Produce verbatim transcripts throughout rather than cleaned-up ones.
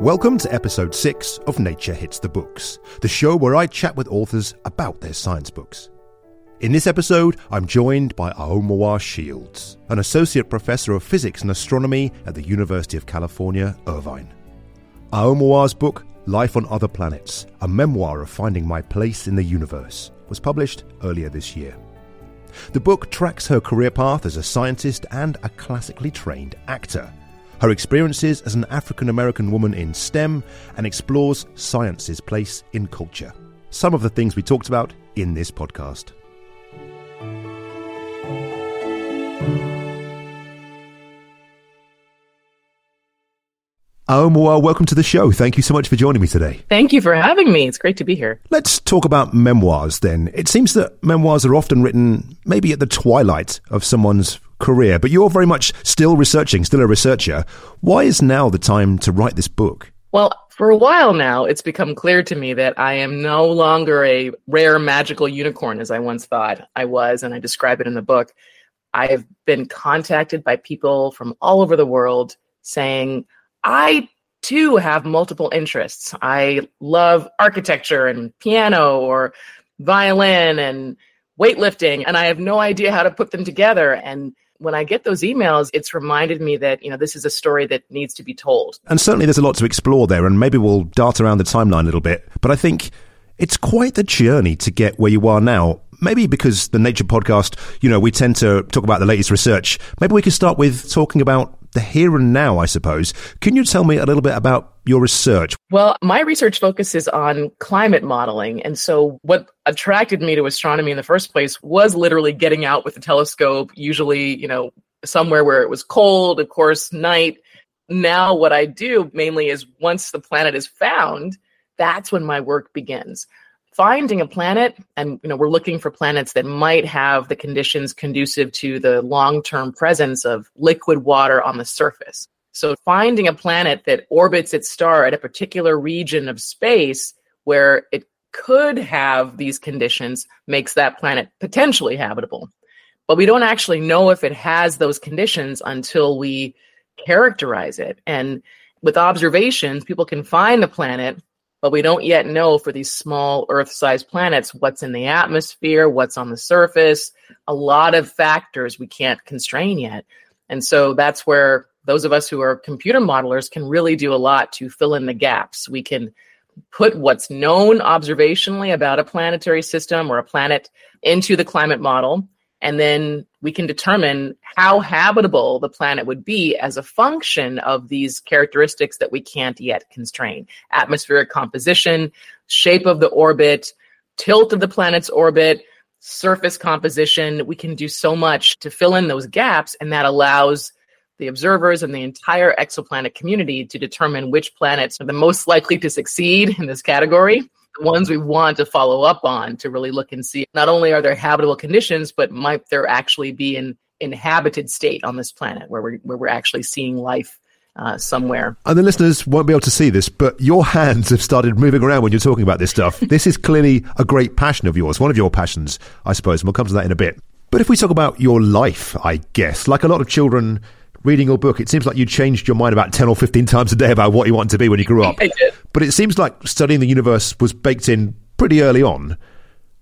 Welcome to episode six of Nature Hits the Books, the show where I chat with authors about their science books. In this episode, I'm joined by Aomawa Shields, an associate professor of physics and astronomy at the University of California, Irvine. Aomawa's book, Life on Other Planets: A Memoir of Finding My Place in the Universe, was published earlier this year. The book tracks her career path as a scientist and a classically trained actor, her experiences as an African-American woman in STEM, and explores science's place in culture. Some of the things we talked about in this podcast. Aomawa, welcome to the show. Thank you so much for joining me today. Thank you for having me. It's great to be here. Let's talk about memoirs then. It seems that memoirs are often written maybe at the twilight of someone's career, but you're very much still researching, still a researcher. Why is now the time to write this book? Well, for a while now, it's become clear to me that I am no longer a rare magical unicorn, as I once thought I was, and I describe it in the book. I have been contacted by people from all over the world saying, I too have multiple interests. I love architecture and piano or violin and weightlifting, and I have no idea how to put them together. And when I get those emails, it's reminded me that, you know, this is a story that needs to be told. And certainly there's a lot to explore there, and maybe we'll dart around the timeline a little bit. But I think it's quite the journey to get where you are now. Maybe because the Nature podcast, you know, we tend to talk about the latest research. Maybe we could start with talking about the here and now, I suppose. Can you tell me a little bit about your research? Well, my research focuses on climate modeling. And so what attracted me to astronomy in the first place was literally getting out with the telescope, usually, you know, somewhere where it was cold, of course, night. Now what I do mainly is once the planet is found, that's when my work begins. Finding a planet, and you know, we're looking for planets that might have the conditions conducive to the long-term presence of liquid water on the surface. So finding a planet that orbits its star at a particular region of space where it could have these conditions makes that planet potentially habitable. But we don't actually know if it has those conditions until we characterize it. And with observations, people can find the planet, but we don't yet know for these small Earth-sized planets what's in the atmosphere, what's on the surface, a lot of factors we can't constrain yet. And so that's where those of us who are computer modelers can really do a lot to fill in the gaps. We can put what's known observationally about a planetary system or a planet into the climate model, and then we can determine how habitable the planet would be as a function of these characteristics that we can't yet constrain. Atmospheric composition, shape of the orbit, tilt of the planet's orbit, surface composition. We can do so much to fill in those gaps, and that allows the observers and the entire exoplanet community to determine which planets are the most likely to succeed in this category, ones we want to follow up on to really look and see not only are there habitable conditions, but might there actually be an inhabited state on this planet where we're, where we're actually seeing life uh, somewhere. And the listeners won't be able to see this, but your hands have started moving around when you're talking about this stuff. This is clearly a great passion of yours, one of your passions, I suppose, and we'll come to that in a bit. But if we talk about your life, I guess, like a lot of children reading your book, it seems like you changed your mind about ten or fifteen times a day about what you wanted to be when you grew up. I did. But it seems like studying the universe was baked in pretty early on.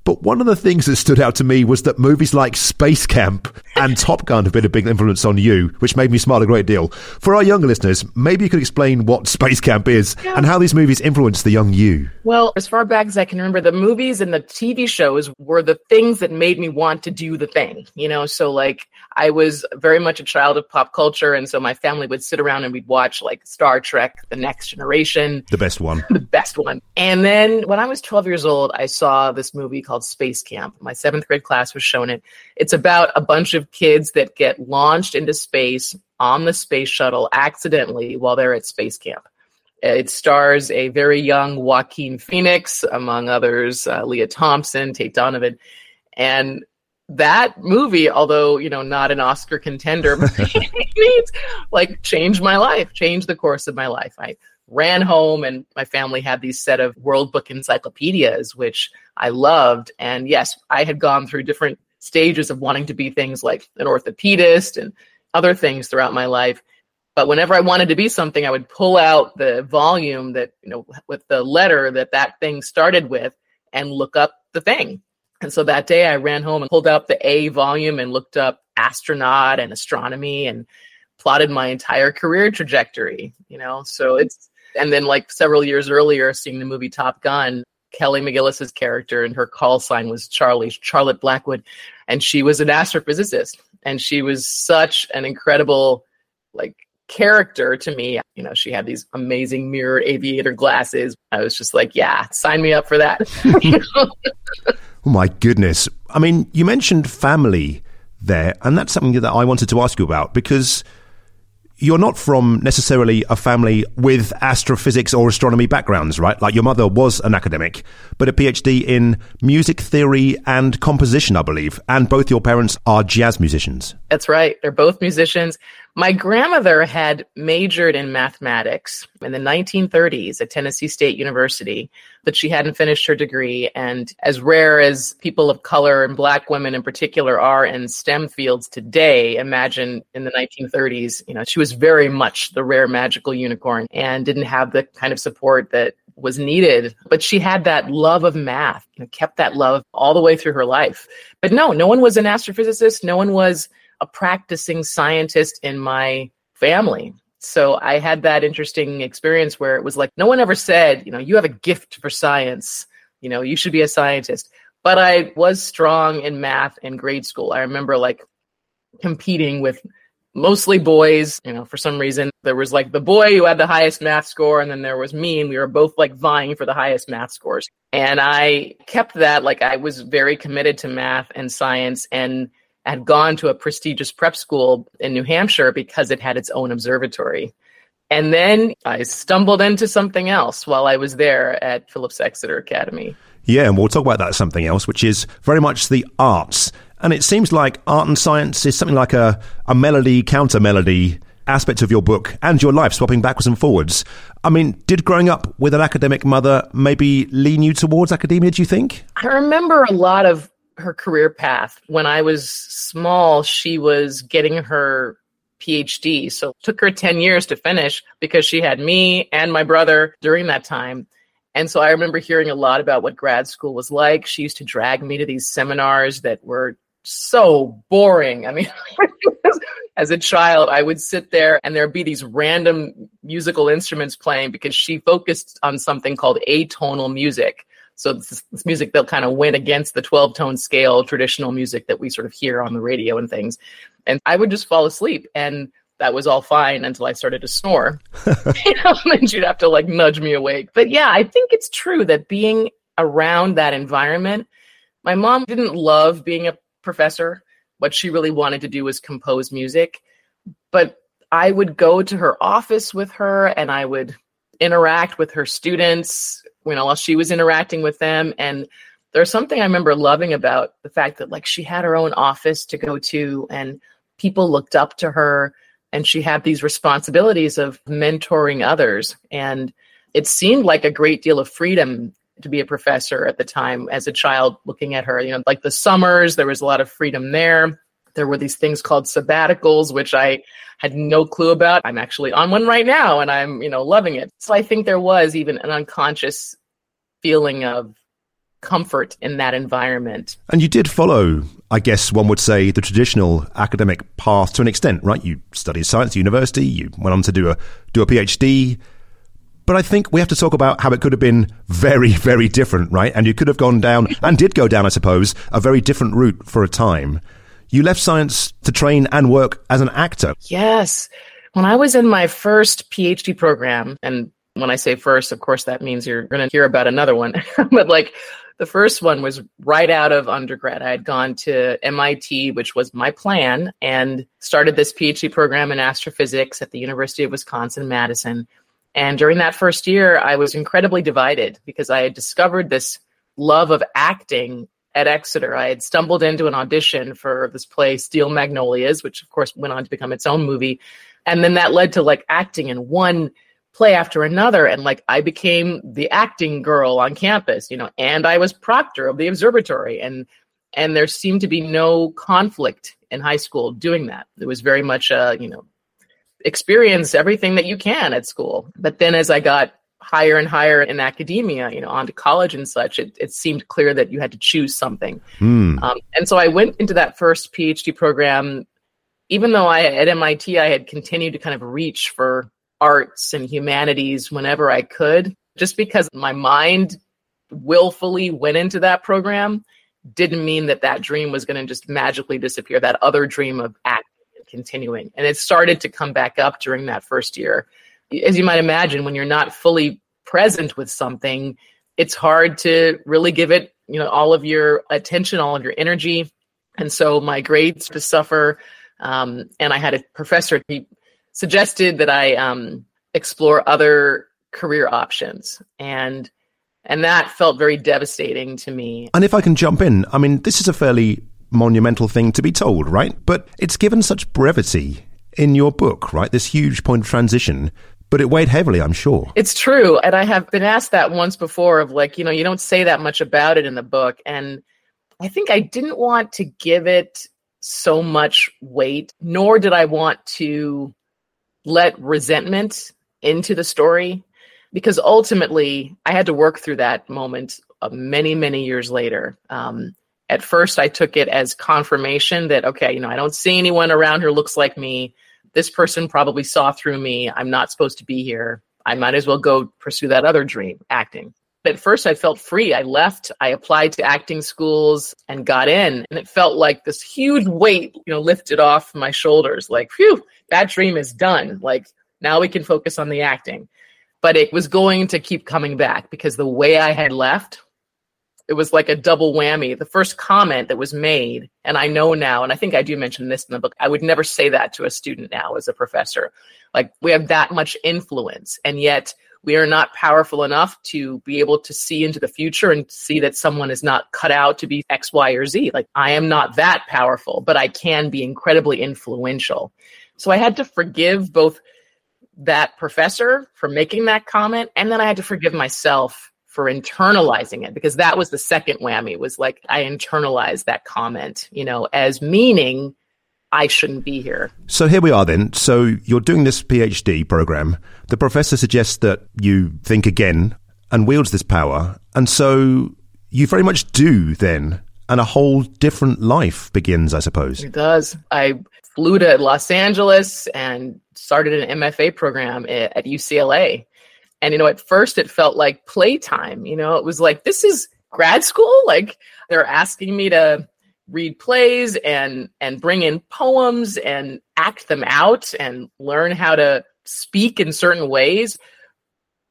But one of the things that stood out to me was that movies like Space Camp and Top Gun have been a big influence on you, which made me smile a great deal. For our younger listeners, maybe you could explain what Space Camp is yeah. and how these movies influenced the young you. Well, as far back as I can remember, the movies and the T V shows were the things that made me want to do the thing, you know? So like I was very much a child of pop culture. And so my family would sit around and we'd watch like Star Trek: The Next Generation. The best one. The best one. And then when I was twelve years old, I saw this movie called Space Camp. My seventh grade class was shown it. It's about a bunch of kids that get launched into space on the space shuttle accidentally while they're at space camp. It stars a very young Joaquin Phoenix, among others, uh, Leah Thompson, Tate Donovan. And that movie, although, you know, not an Oscar contender, it like changed my life, changed the course of my life. I ran home and my family had these set of World Book encyclopedias, which I loved. And yes, I had gone through different stages of wanting to be things like an orthopedist and other things throughout my life. But whenever I wanted to be something, I would pull out the volume that, you know, with the letter that that thing started with and look up the thing. And so that day I ran home and pulled out the A volume and looked up astronaut and astronomy and plotted my entire career trajectory, you know, so it's, and then like several years earlier, seeing the movie Top Gun, Kelly McGillis's character and her call sign was Charlie, Charlotte Blackwood. And she was an astrophysicist and she was such an incredible like character to me. You know, she had these amazing mirror aviator glasses. I was just like, yeah, sign me up for that. Oh my goodness. I mean, you mentioned family there, and that's something that I wanted to ask you about because you're not from necessarily a family with astrophysics or astronomy backgrounds, right? Like your mother was an academic, but a PhD in music theory and composition, I believe. And both your parents are jazz musicians. That's right. They're both musicians. My grandmother had majored in mathematics in the nineteen thirties at Tennessee State University, but she hadn't finished her degree. And as rare as people of color and Black women in particular are in STEM fields today, imagine in the nineteen thirties, you know, she was was very much the rare magical unicorn and didn't have the kind of support that was needed. But she had that love of math and kept that love all the way through her life. But no, no one was an astrophysicist. No one was a practicing scientist in my family. So I had that interesting experience where it was like, no one ever said, you know, you have a gift for science. You know, you should be a scientist. But I was strong in math in grade school. I remember like competing with mostly boys, you know, for some reason, there was like the boy who had the highest math score. And then there was me, and we were both like vying for the highest math scores. And I kept that, like I was very committed to math and science and had gone to a prestigious prep school in New Hampshire because it had its own observatory. And then I stumbled into something else while I was there at Phillips Exeter Academy. Yeah, and we'll talk about that something else, which is very much the arts. And it seems like art and science is something like a, a melody, counter-melody aspect of your book and your life, swapping backwards and forwards. I mean, did growing up with an academic mother maybe lean you towards academia, do you think? I remember a lot of her career path. When I was small, she was getting her PhD. So it took her ten years to finish because she had me and my brother during that time. And so I remember hearing a lot about what grad school was like. She used to drag me to these seminars that were so boring. I mean, as a child, I would sit there and there'd be these random musical instruments playing because she focused on something called atonal music. So this, this music that kind of went against the twelve-tone scale, traditional music that we sort of hear on the radio and things. And I would just fall asleep. And that was all fine until I started to snore. You know, and she'd have to like nudge me awake. But yeah, I think it's true that being around that environment, my mom didn't love being a professor. What she really wanted to do was compose music. But I would go to her office with her and I would interact with her students, you know, while she was interacting with them. And there's something I remember loving about the fact that like she had her own office to go to and people looked up to her. And she had these responsibilities of mentoring others. And it seemed like a great deal of freedom to be a professor at the time as a child looking at her. You know, like the summers, there was a lot of freedom there. There were these things called sabbaticals, which I had no clue about. I'm actually on one right now and I'm, you know, loving it. So I think there was even an unconscious feeling of comfort in that environment. And you did follow, I guess one would say, the traditional academic path to an extent, right? You studied science at university, you went on to do a do a PhD. But I think we have to talk about how it could have been very, very different, right? And you could have gone down, and did go down, I suppose, a very different route for a time. You left science to train and work as an actor. Yes. When I was in my first PhD program, and when I say first, of course, that means you're going to hear about another one. But like the first one was right out of undergrad. I had gone to M I T, which was my plan, and started this PhD program in astrophysics at the University of Wisconsin-Madison. And during that first year, I was incredibly divided because I had discovered this love of acting at Exeter. I had stumbled into an audition for this play, Steel Magnolias, which of course went on to become its own movie. And then that led to like acting in one play after another. And like I became the acting girl on campus, you know, and I was proctor of the observatory. And and there seemed to be no conflict in high school doing that. It was very much a, you know, experience everything that you can at school. But then as I got higher and higher in academia, you know, onto college and such, it, it seemed clear that you had to choose something. Mm. Um, and so I went into that first PhD program, even though I at M I T, I had continued to kind of reach for arts and humanities whenever I could, just because my mind willfully went into that program didn't mean that that dream was going to just magically disappear, that other dream of acting continuing. And it started to come back up during that first year. As you might imagine, when you're not fully present with something, it's hard to really give it, you know, all of your attention, all of your energy. And so my grades would suffer. Um, and I had a professor, he suggested that I um, explore other career options. And and that felt very devastating to me. And if I can jump in, I mean, this is a fairly monumental thing to be told, right? But it's given such brevity in your book, right? This huge point of transition, but it weighed heavily, I'm sure. It's true. And I have been asked that once before of like, you know, you don't say that much about it in the book. And I think I didn't want to give it so much weight, nor did I want to let resentment into the story, because ultimately I had to work through that moment of many, many years later. Um, At first, I took it as confirmation that, okay, you know, I don't see anyone around who looks like me. This person probably saw through me. I'm not supposed to be here. I might as well go pursue that other dream, acting. But at first, I felt free. I left. I applied to acting schools and got in. And it felt like this huge weight, you know, lifted off my shoulders. Like, phew, that dream is done. Like, now we can focus on the acting. But it was going to keep coming back because the way I had left, it was like a double whammy. The first comment that was made, and I know now, and I think I do mention this in the book, I would never say that to a student now as a professor. Like, we have that much influence, and yet we are not powerful enough to be able to see into the future and see that someone is not cut out to be X, Y, or Z. Like, I am not that powerful, but I can be incredibly influential. So I had to forgive both that professor for making that comment, and then I had to forgive myself for internalizing it, because that was the second whammy, was like, I internalized that comment, you know, as meaning I shouldn't be here. So here we are then. So you're doing this PhD program. The professor suggests that you think again and wields this power. And so you very much do then. And a whole different life begins, I suppose. It does. I flew to Los Angeles and started an M F A program at U C L A. And, you know, at first it felt like playtime. You know, it was like, this is grad school. Like, they're asking me to read plays and and bring in poems and act them out and learn how to speak in certain ways.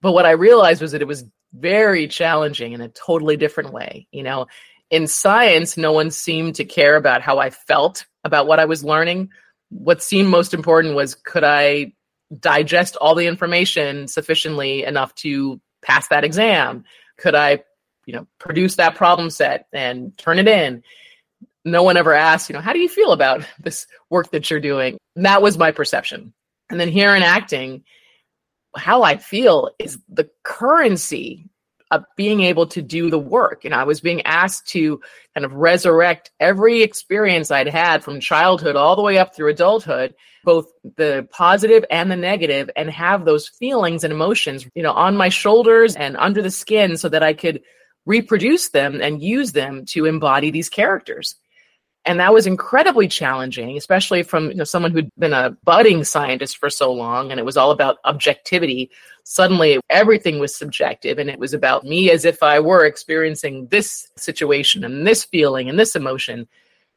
But what I realized was that it was very challenging in a totally different way. You know, in science, no one seemed to care about how I felt about what I was learning. What seemed most important was, could I digest all the information sufficiently enough to pass that exam? Could I, you know, produce that problem set and turn it in? No one ever asked, you know, how do you feel about this work that you're doing? And that was my perception. And then here in acting, how I feel is the currency of being able to do the work. You know, I was being asked to kind of resurrect every experience I'd had from childhood all the way up through adulthood, both the positive and the negative, and have those feelings and emotions, you know, on my shoulders and under the skin so that I could reproduce them and use them to embody these characters. And that was incredibly challenging, especially from you know, someone who'd been a budding scientist for so long, and it was all about objectivity. Suddenly, everything was subjective, and it was about me as if I were experiencing this situation and this feeling and this emotion,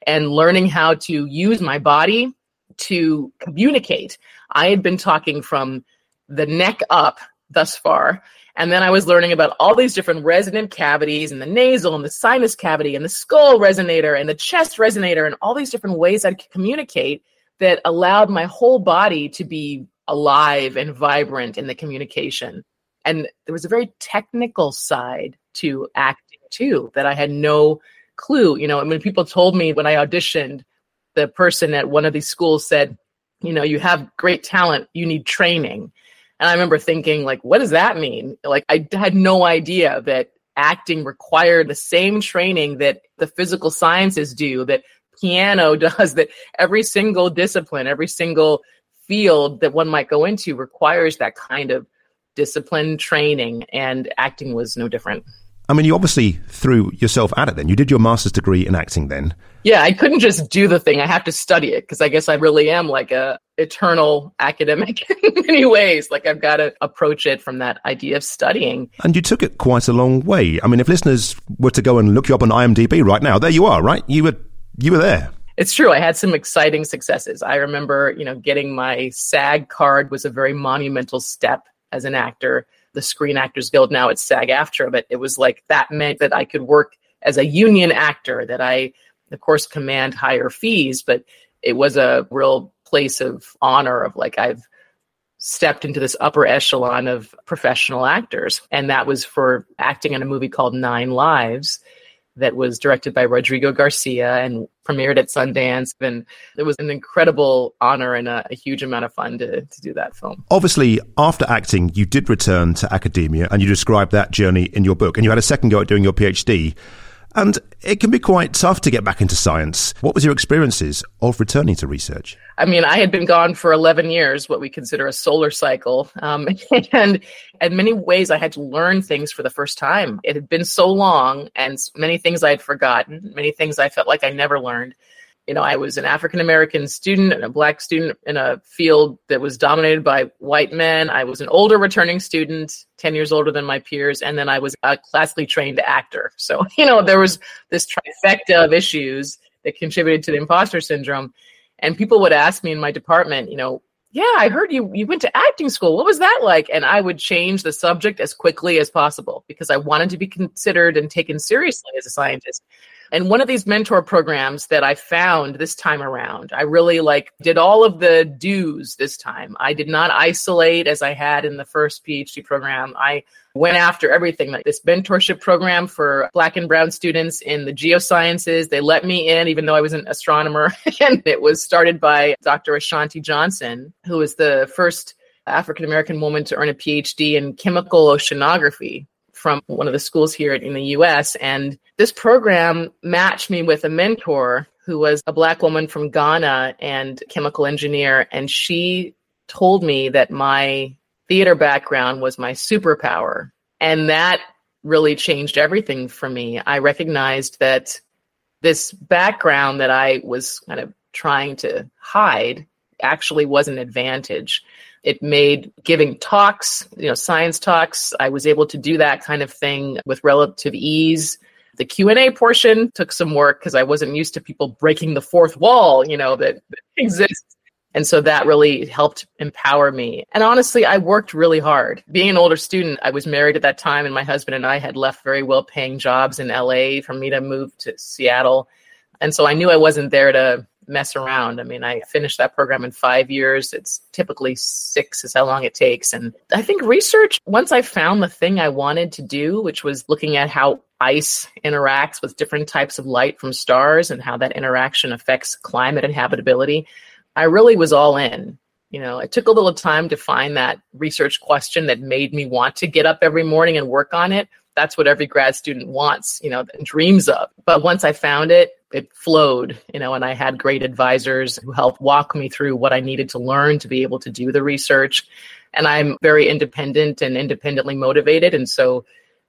and learning how to use my body to communicate. I had been talking from the neck up thus far, and then I was learning about all these different resonant cavities and the nasal and the sinus cavity and the skull resonator and the chest resonator and all these different ways I could communicate that allowed my whole body to be alive and vibrant in the communication. And there was a very technical side to acting too that I had no clue. You know, and when people told me when I auditioned, the person at one of these schools said, you know, you have great talent, you need training. And I remember thinking, like, what does that mean? Like, I had no idea that acting required the same training that the physical sciences do, that piano does, that every single discipline, every single field that one might go into requires that kind of discipline training. And acting was no different. I mean, you obviously threw yourself at it then. You did your master's degree in acting then. Yeah, I couldn't just do the thing. I have to study it, because I guess I really am like a eternal academic in many ways. Like, I've got to approach it from that idea of studying. And you took it quite a long way. I mean, if listeners were to go and look you up on I M D B right now, there you are, right? You were, you were there. It's true. I had some exciting successes. I remember, you know, getting my SAG card was a very monumental step as an actor. The Screen Actors Guild, now it's SAG-AFTRA, but it was like that meant that I could work as a union actor, that I, of course, command higher fees, but it was a real place of honor of like, I've stepped into this upper echelon of professional actors. And that was for acting in a movie called Nine Lives that was directed by Rodrigo Garcia and premiered at Sundance. And it was an incredible honor and a, a huge amount of fun to, to do that film. Obviously, after acting, you did return to academia, and you described that journey in your book. And you had a second go at doing your PhD. And it can be quite tough to get back into science. What was your experiences of returning to research? I mean, I had been gone for eleven years, what we consider a solar cycle. Um, and in many ways, I had to learn things for the first time. It had been so long, and many things I had forgotten, many things I felt like I never learned. You know, I was an African-American student and a Black student in a field that was dominated by white men. I was an older returning student, ten years older than my peers. And then I was a classically trained actor. So, you know, there was this trifecta of issues that contributed to the imposter syndrome. And people would ask me in my department, you know, yeah, I heard you, you went to acting school. What was that like? And I would change the subject as quickly as possible because I wanted to be considered and taken seriously as a scientist. And one of these mentor programs that I found this time around, I really like did all of the do's this time. I did not isolate as I had in the first PhD program. I went after everything. Like this mentorship program for Black and brown students in the geosciences, they let me in, even though I was an astronomer. And it was started by Doctor Ashanti Johnson, who was the first African-American woman to earn a PhD in chemical oceanography from one of the schools here in the U S. And this program matched me with a mentor who was a Black woman from Ghana and chemical engineer. And she told me that my theater background was my superpower. And that really changed everything for me. I recognized that this background that I was kind of trying to hide actually was an advantage. It made giving talks, you know, science talks. I was able to do that kind of thing with relative ease. The Q and A portion took some work because I wasn't used to people breaking the fourth wall, you know, that, that exists. And so that really helped empower me. And honestly, I worked really hard. Being an older student, I was married at that time, and my husband and I had left very well-paying jobs in L A for me to move to Seattle. And so I knew I wasn't there to mess around. I mean, I finished that program in five years. It's typically six is how long it takes. And I think research, once I found the thing I wanted to do, which was looking at how ice interacts with different types of light from stars and how that interaction affects climate and habitability, I really was all in. You know, it took a little time to find that research question that made me want to get up every morning and work on it. That's what every grad student wants, you know, and dreams of. But once I found it, it flowed, you know, and I had great advisors who helped walk me through what I needed to learn to be able to do the research. And I'm very independent and independently motivated. And so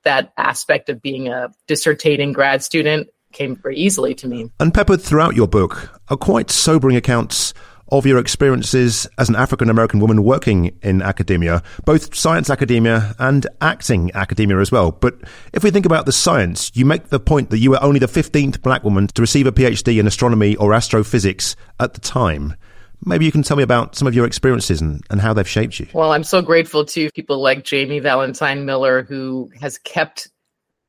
that aspect of being a dissertating grad student came very easily to me. And peppered throughout your book are quite sobering accounts of your experiences as an African-American woman working in academia, both science academia and acting academia as well. But if we think about the science, you make the point that you were only the fifteenth black woman to receive a PhD in astronomy or astrophysics at the time. Maybe you can tell me about some of your experiences and, and how they've shaped you. Well, I'm so grateful to people like Jamie Valentine Miller, who has kept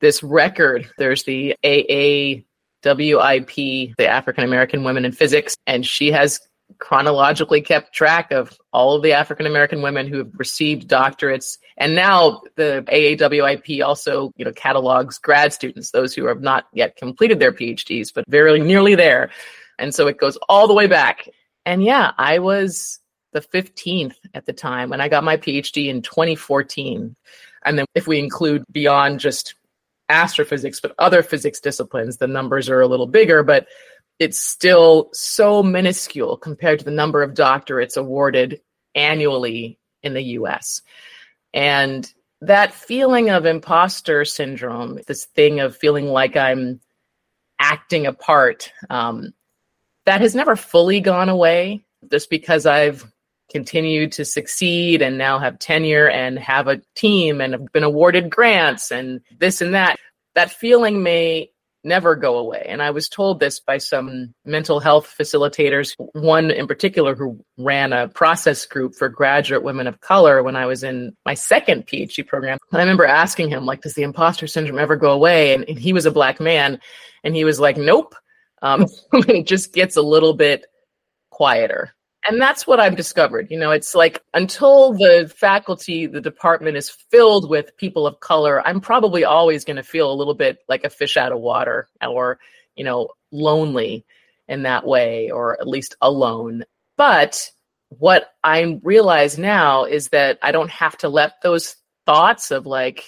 this record. There's the A A W I P, the African American Women in Physics, and she has chronologically kept track of all of the African American women who have received doctorates. And now the A A W I P also, you know, catalogs grad students, those who have not yet completed their PhDs, but very nearly there. And so it goes all the way back. And yeah, I was the fifteenth at the time when I got my PhD in twenty fourteen. And then if we include beyond just astrophysics, but other physics disciplines, the numbers are a little bigger, but it's still so minuscule compared to the number of doctorates awarded annually in the U S. And that feeling of imposter syndrome, this thing of feeling like I'm acting a part, um, that has never fully gone away just because I've continued to succeed and now have tenure and have a team and have been awarded grants and this and that. That feeling may never go away. And I was told this by some mental health facilitators, one in particular who ran a process group for graduate women of color when I was in my second PhD program. And I remember asking him, like, does the imposter syndrome ever go away? And, and he was a black man. And he was like, nope. Um, it just gets a little bit quieter. And that's what I've discovered. You know, it's like until the faculty, the department is filled with people of color, I'm probably always going to feel a little bit like a fish out of water or, you know, lonely in that way, or at least alone. But what I realize now is that I don't have to let those thoughts of like,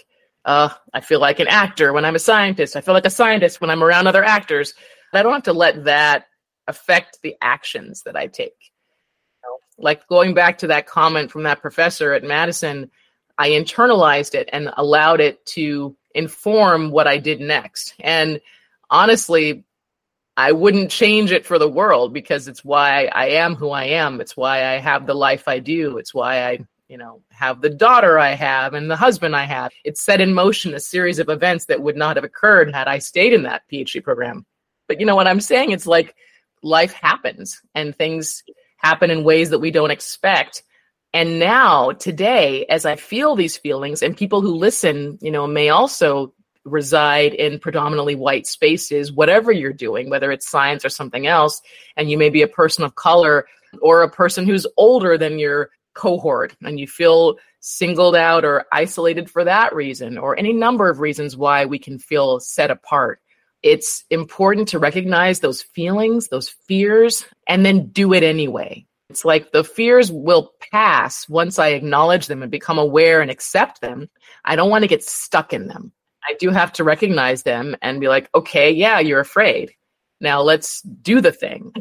uh, I feel like an actor when I'm a scientist. I feel like a scientist when I'm around other actors. I don't have to let that affect the actions that I take. Like going back to that comment from that professor at Madison, I internalized it and allowed it to inform what I did next. And honestly, I wouldn't change it for the world because it's why I am who I am. It's why I have the life I do. It's why I, you know, have the daughter I have and the husband I have. It set in motion a series of events that would not have occurred had I stayed in that PhD program. But you know what I'm saying? It's like life happens and things happen in ways that we don't expect. And now, today, as I feel these feelings, and people who listen, you know, may also reside in predominantly white spaces, whatever you're doing, whether it's science or something else, and you may be a person of color or a person who's older than your cohort, and you feel singled out or isolated for that reason, or any number of reasons why we can feel set apart. It's important to recognize those feelings, those fears, and then do it anyway. It's like the fears will pass once I acknowledge them and become aware and accept them. I don't want to get stuck in them. I do have to recognize them and be like, okay, yeah, you're afraid. Now let's do the thing.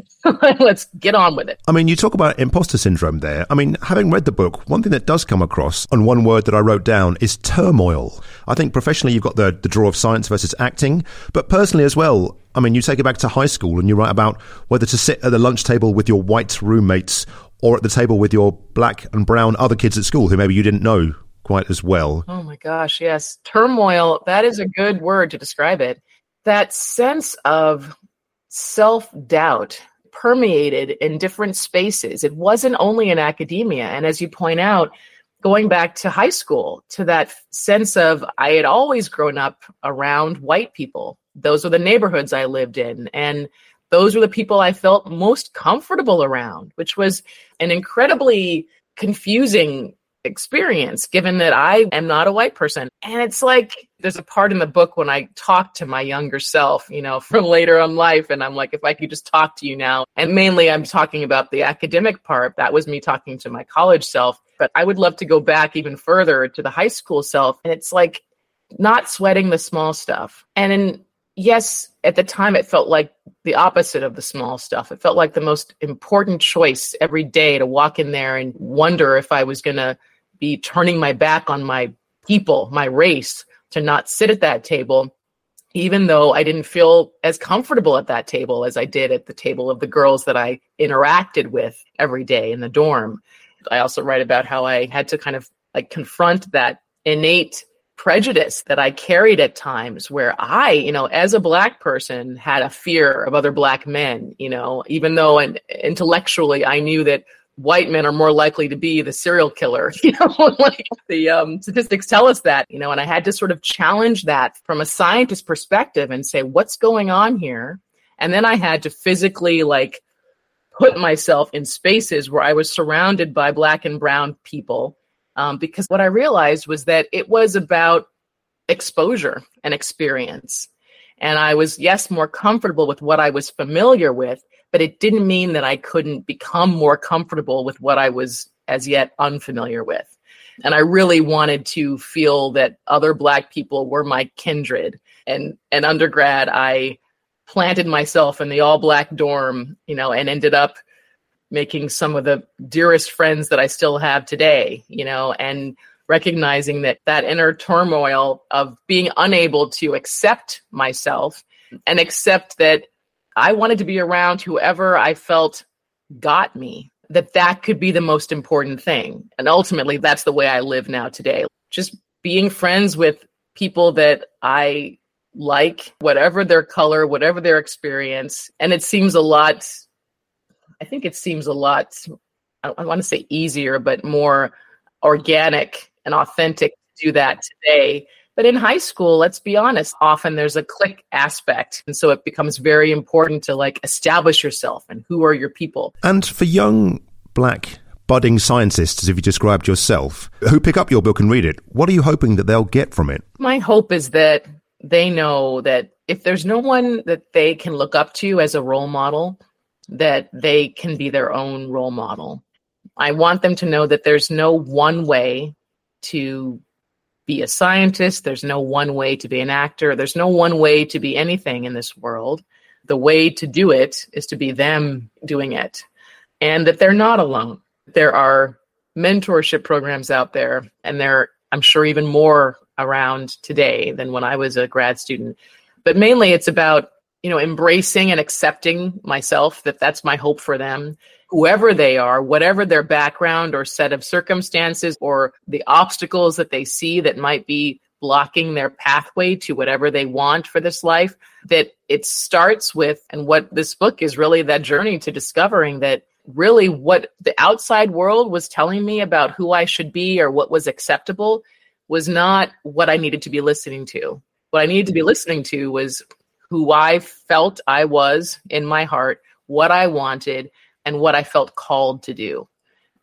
Let's get on with it. I mean, you talk about imposter syndrome there. I mean, having read the book, one thing that does come across, and one word that I wrote down, is turmoil. I think professionally you've got the, the draw of science versus acting, but personally as well, I mean, you take it back to high school and you write about whether to sit at the lunch table with your white roommates or at the table with your black and brown other kids at school who maybe you didn't know quite as well. Oh my gosh, yes. Turmoil, that is a good word to describe it. That sense of self-doubt permeated in different spaces. It wasn't only in academia. And as you point out, going back to high school, to that sense of I had always grown up around white people. Those were the neighborhoods I lived in. And those were the people I felt most comfortable around, which was an incredibly confusing experience, given that I am not a white person. And it's like, there's a part in the book when I talk to my younger self, you know, from later on life. And I'm like, if I could just talk to you now. And mainly I'm talking about the academic part. That was me talking to my college self. But I would love to go back even further to the high school self. And it's like not sweating the small stuff. And in, yes, at the time, it felt like the opposite of the small stuff. It felt like the most important choice every day to walk in there and wonder if I was going to be turning my back on my people, my race, to not sit at that table, even though I didn't feel as comfortable at that table as I did at the table of the girls that I interacted with every day in the dorm. I also write about how I had to kind of like confront that innate prejudice that I carried at times where I, you know, as a Black person had a fear of other Black men, you know, even though and intellectually I knew that white men are more likely to be the serial killer, you know, like the um, statistics tell us that, you know, and I had to sort of challenge that from a scientist perspective and say, what's going on here? And then I had to physically like put myself in spaces where I was surrounded by Black and brown people. Um, because what I realized was that it was about exposure and experience. And I was, yes, more comfortable with what I was familiar with, but it didn't mean that I couldn't become more comfortable with what I was as yet unfamiliar with. And I really wanted to feel that other Black people were my kindred. And in undergrad, I planted myself in the all-Black dorm, you know, and ended up making some of the dearest friends that I still have today, you know, and recognizing that that inner turmoil of being unable to accept myself and accept that I wanted to be around whoever I felt got me, that that could be the most important thing. And ultimately, that's the way I live now today. Just being friends with people that I like, whatever their color, whatever their experience. And it seems a lot I think it seems a lot, I don't want to say easier, but more organic and authentic to do that today. But in high school, let's be honest, often there's a clique aspect. And so it becomes very important to like establish yourself and who are your people. And for young Black budding scientists, as if you described yourself, who pick up your book and read it, what are you hoping that they'll get from it? My hope is that they know that if there's no one that they can look up to as a role model, that they can be their own role model. I want them to know that there's no one way to be a scientist. There's no one way to be an actor. There's no one way to be anything in this world. The way to do it is to be them doing it, and that they're not alone. There are mentorship programs out there, and there are, I'm sure, even more around today than when I was a grad student. But mainly it's about you know, embracing and accepting myself, that that's my hope for them, whoever they are, whatever their background or set of circumstances or the obstacles that they see that might be blocking their pathway to whatever they want for this life, that it starts with, and what this book is really that journey to discovering that really what the outside world was telling me about who I should be or what was acceptable was not what I needed to be listening to. What I needed to be listening to was who I felt I was in my heart, what I wanted, and what I felt called to do.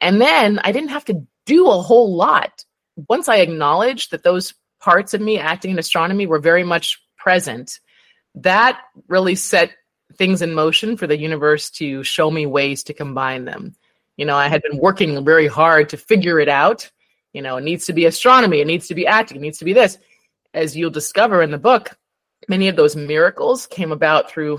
And then I didn't have to do a whole lot. Once I acknowledged that those parts of me acting in astronomy were very much present, that really set things in motion for the universe to show me ways to combine them. You know, I had been working very hard to figure it out. You know, it needs to be astronomy, it needs to be acting, it needs to be this. As you'll discover in the book, many of those miracles came about through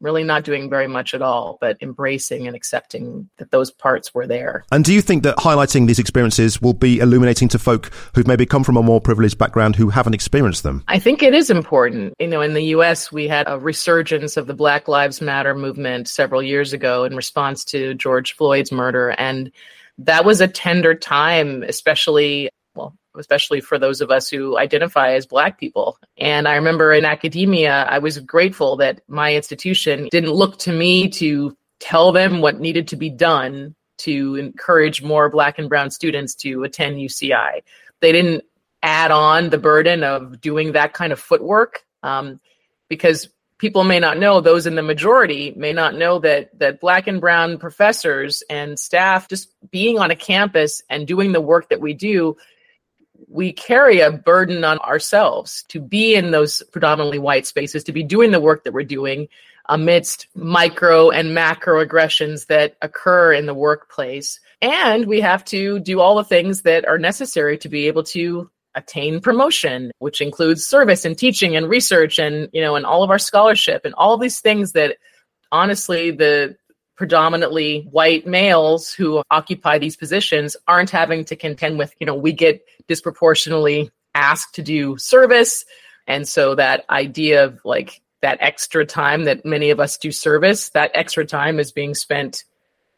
really not doing very much at all, but embracing and accepting that those parts were there. And do you think that highlighting these experiences will be illuminating to folk who've maybe come from a more privileged background who haven't experienced them? I think it is important. You know, in the U S, we had a resurgence of the Black Lives Matter movement several years ago in response to George Floyd's murder. And that was a tender time, especially, well, especially for those of us who identify as Black people. And I remember in academia, I was grateful that my institution didn't look to me to tell them what needed to be done to encourage more Black and brown students to attend U C I. They didn't add on the burden of doing that kind of footwork, um, because people may not know, those in the majority may not know that that Black and brown professors and staff just being on a campus and doing the work that we do, we carry a burden on ourselves to be in those predominantly white spaces, to be doing the work that we're doing amidst micro and macro aggressions that occur in the workplace. And we have to do all the things that are necessary to be able to attain promotion, which includes service and teaching and research and, you know, and all of our scholarship and all these things that honestly the predominantly white males who occupy these positions aren't having to contend with. You know, we get disproportionately asked to do service. And so that idea of like that extra time that many of us do service, that extra time is being spent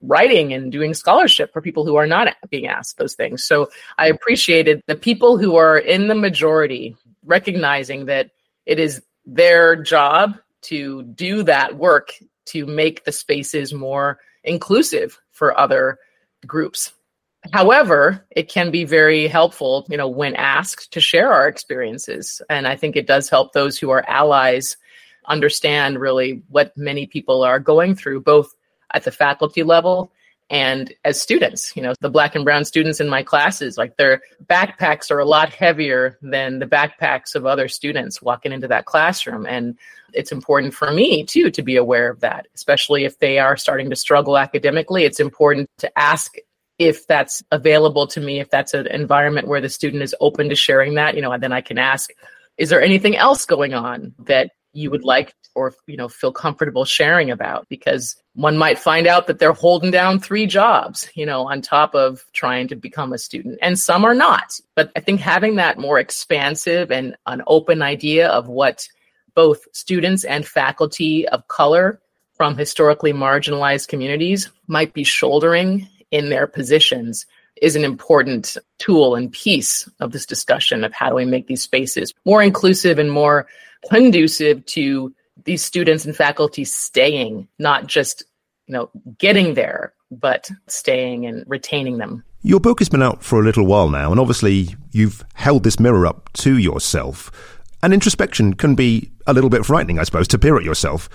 writing and doing scholarship for people who are not being asked those things. So I appreciated the people who are in the majority recognizing that it is their job to do that work to make the spaces more inclusive for other groups. However, it can be very helpful, you know, when asked to share our experiences. And I think it does help those who are allies understand really what many people are going through, both at the faculty level and as students. You know, the Black and brown students in my classes, like their backpacks are a lot heavier than the backpacks of other students walking into that classroom. And it's important for me, too, to be aware of that, especially if they are starting to struggle academically. It's important to ask if that's available to me, if that's an environment where the student is open to sharing that, you know, and then I can ask, is there anything else going on that you would like or, you know, feel comfortable sharing about? Because one might find out that they're holding down three jobs, you know, on top of trying to become a student, and some are not. But I think having that more expansive and an open idea of what both students and faculty of color from historically marginalized communities might be shouldering in their positions is an important tool and piece of this discussion of how do we make these spaces more inclusive and more conducive to these students and faculty staying, not just, you know, getting there, but staying and retaining them. Your book has been out for a little while now, and obviously you've held this mirror up to yourself. And introspection can be a little bit frightening, I suppose, to peer at yourself.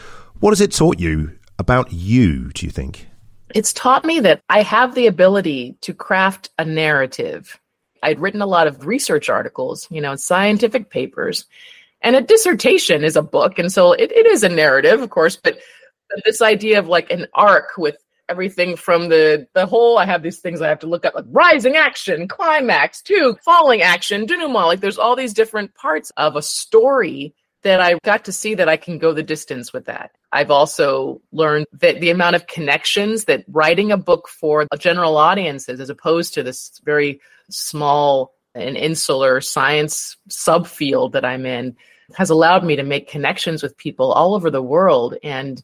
What has it taught you about you, do you think? It's taught me that I have the ability to craft a narrative. I'd written a lot of research articles, you know, scientific papers, and a dissertation is a book. And so it, it is a narrative, of course, but this idea of like an arc with everything from the, the whole, I have these things I have to look up, like rising action, climax, to falling action, denouement. Like there's all these different parts of a story that I got to see that I can go the distance with that. I've also learned that the amount of connections that writing a book for general audiences, as opposed to this very small and insular science subfield that I'm in, has allowed me to make connections with people all over the world and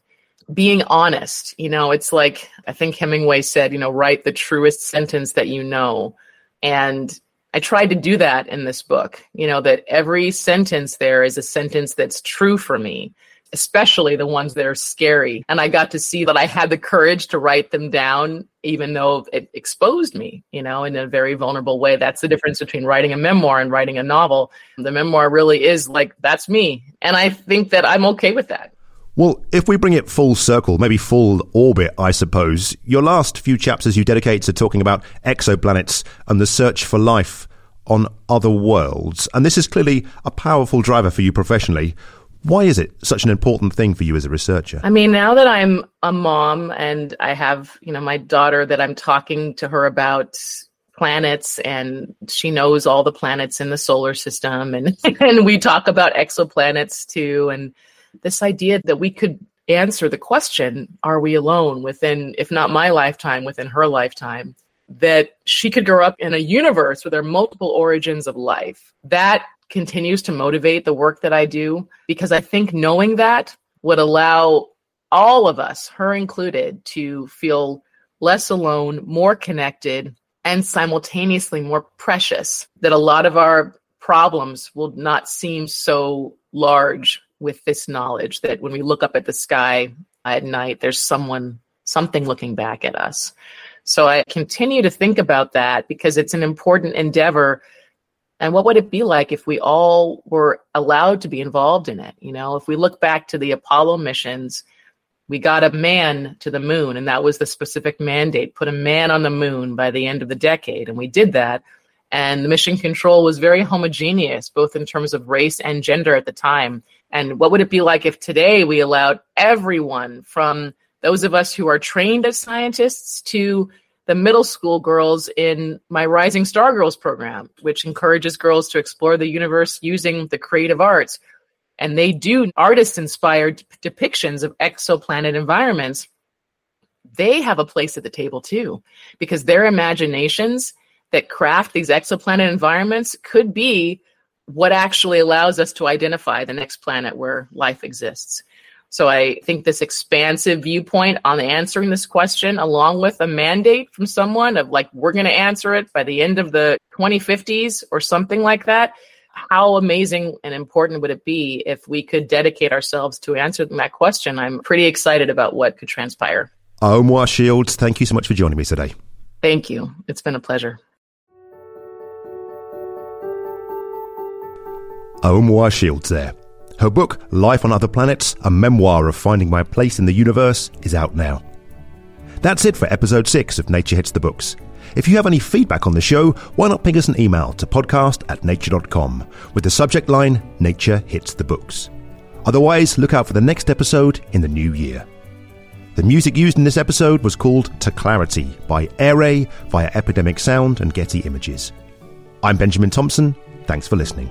being honest. You know, it's like, I think Hemingway said, you know, write the truest sentence that you know. And I tried to do that in this book, you know, that every sentence there is a sentence that's true for me, especially the ones that are scary. And I got to see that I had the courage to write them down, even though it exposed me, you know, in a very vulnerable way. That's the difference between writing a memoir and writing a novel. The memoir really is like, that's me. And I think that I'm okay with that. Well, if we bring it full circle, maybe full orbit, I suppose, your last few chapters you dedicate to talking about exoplanets and the search for life on other worlds. And this is clearly a powerful driver for you professionally. Why is it such an important thing for you as a researcher? I mean, now that I'm a mom and I have, you know, my daughter that I'm talking to her about planets, and she knows all the planets in the solar system, and, and we talk about exoplanets too. And this idea that we could answer the question, are we alone within, if not my lifetime, within her lifetime, that she could grow up in a universe where there are multiple origins of life. That continues to motivate the work that I do, because I think knowing that would allow all of us, her included, to feel less alone, more connected, and simultaneously more precious, that a lot of our problems will not seem so large with this knowledge that when we look up at the sky at night, there's someone, something looking back at us. So I continue to think about that because it's an important endeavor. And what would it be like if we all were allowed to be involved in it? You know, if we look back to the Apollo missions, we got a man to the moon, and that was the specific mandate, put a man on the moon by the end of the decade. And we did that. And the mission control was very homogeneous, both in terms of race and gender at the time. And what would it be like if today we allowed everyone, from those of us who are trained as scientists to the middle school girls in my Rising Star Girls program, which encourages girls to explore the universe using the creative arts. And they do artist-inspired depictions of exoplanet environments. They have a place at the table too, because their imaginations that craft these exoplanet environments could be what actually allows us to identify the next planet where life exists. So I think this expansive viewpoint on answering this question, along with a mandate from someone of like, we're going to answer it by the end of the twenty fifties or something like that. How amazing and important would it be if we could dedicate ourselves to answering that question? I'm pretty excited about what could transpire. Aomawa Shields, thank you so much for joining me today. Thank you. It's been a pleasure. Aomawa Shields there. Her book, Life on Other Planets, A Memoir of Finding My Place in the Universe, is out now. That's it for episode six of Nature Hits the Books. If you have any feedback on the show, why not ping us an email to podcast at nature dot com with the subject line, Nature Hits the Books. Otherwise, look out for the next episode in the new year. The music used in this episode was called To Clarity by Airae via Epidemic Sound and Getty Images. I'm Benjamin Thompson. Thanks for listening.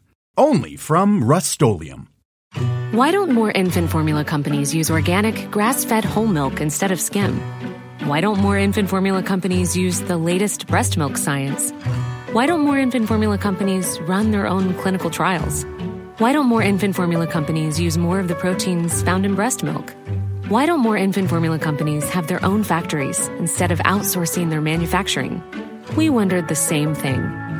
Only from Rust-Oleum. Why don't more infant formula companies use organic, grass-fed whole milk instead of skim? Why don't more infant formula companies use the latest breast milk science? Why don't more infant formula companies run their own clinical trials? Why don't more infant formula companies use more of the proteins found in breast milk? Why don't more infant formula companies have their own factories instead of outsourcing their manufacturing? We wondered the same thing.